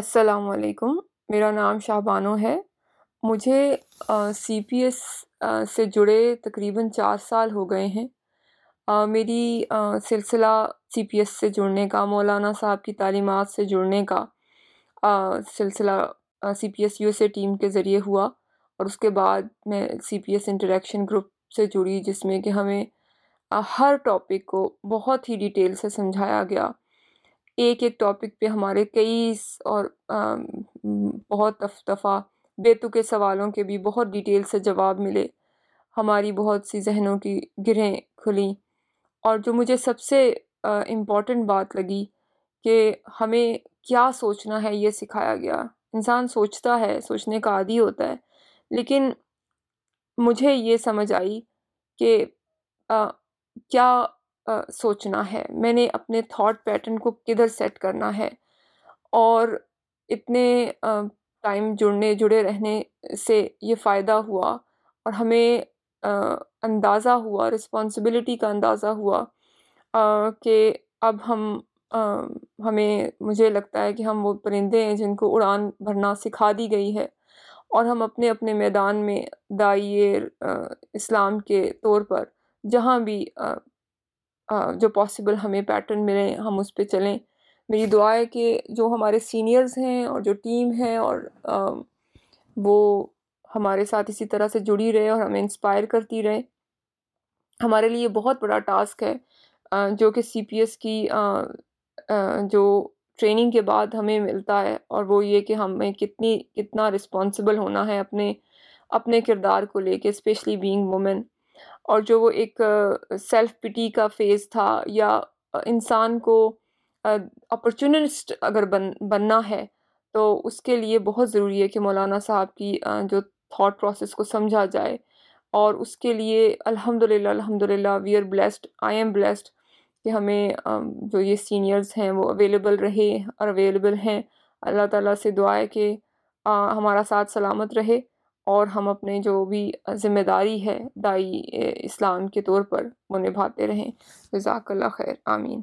السلام علیکم، میرا نام شہبانو ہے۔ مجھے سی پی ایس سے جڑے تقریباً 4 سال ہو گئے ہیں۔ میری سلسلہ سی پی ایس سے جڑنے کا، مولانا صاحب کی تعلیمات سے جڑنے کا سلسلہ C P S U S A team کے ذریعے ہوا، اور اس کے بعد میں C P S interaction group سے جڑی، جس میں کہ ہمیں ہر ٹاپک کو بہت ہی ڈیٹیل سے سمجھایا گیا۔ ایک ٹاپک پہ ہمارے کئی اور بہت دفعہ بیتوکے سوالوں کے بھی بہت ڈیٹیل سے جواب ملے، ہماری بہت سی ذہنوں کی گرہیں کھلیں، اور جو مجھے سب سے امپورٹنٹ بات لگی کہ ہمیں کیا سوچنا ہے یہ سکھایا گیا۔ انسان سوچتا ہے، سوچنے کا عادی ہوتا ہے، لیکن مجھے یہ سمجھ آئی کہ کیا سوچنا ہے، میں نے اپنے تھاٹ پیٹرن کو کدھر سیٹ کرنا ہے، اور اتنے ٹائم جڑے رہنے سے یہ فائدہ ہوا، اور ہمیں اندازہ ہوا، رسپانسبلٹی کا اندازہ ہوا کہ اب مجھے لگتا ہے کہ ہم وہ پرندے ہیں جن کو اڑان بھرنا سکھا دی گئی ہے، اور ہم اپنے اپنے میدان میں داعیے اسلام کے طور پر جہاں بھی جو پاسبل ہمیں پیٹرن ملیں ہم اس پہ چلیں۔ میری دعا ہے کہ جو ہمارے سینئرز ہیں اور جو ٹیم ہے، اور وہ ہمارے ساتھ اسی طرح سے جڑی رہے اور ہمیں انسپائر کرتی رہے۔ ہمارے لیے بہت بڑا ٹاسک ہے جو کہ سی پی ایس کی جو ٹریننگ کے بعد ہمیں ملتا ہے، اور وہ یہ کہ ہمیں کتنا رسپانسبل ہونا ہے اپنے کردار کو لے کے، اسپیشلی بینگ وومن، اور جو وہ ایک سیلف پٹی کا فیز تھا، یا انسان کو اپرچونسٹ اگر بننا ہے تو اس کے لیے بہت ضروری ہے کہ مولانا صاحب کی جو تھاٹ پروسیس کو سمجھا جائے، اور اس کے لیے الحمدللہ we are blessed, I am blessed کہ ہمیں جو یہ سینئرز ہیں وہ اویلیبل ہیں۔ اللہ تعالیٰ سے دعا ہے کہ ہمارا ساتھ سلامت رہے، اور ہم اپنے جو بھی ذمہ داری ہے داعی اسلام کے طور پر وہ نبھاتے رہیں۔ جزاک اللہ خیر، آمین۔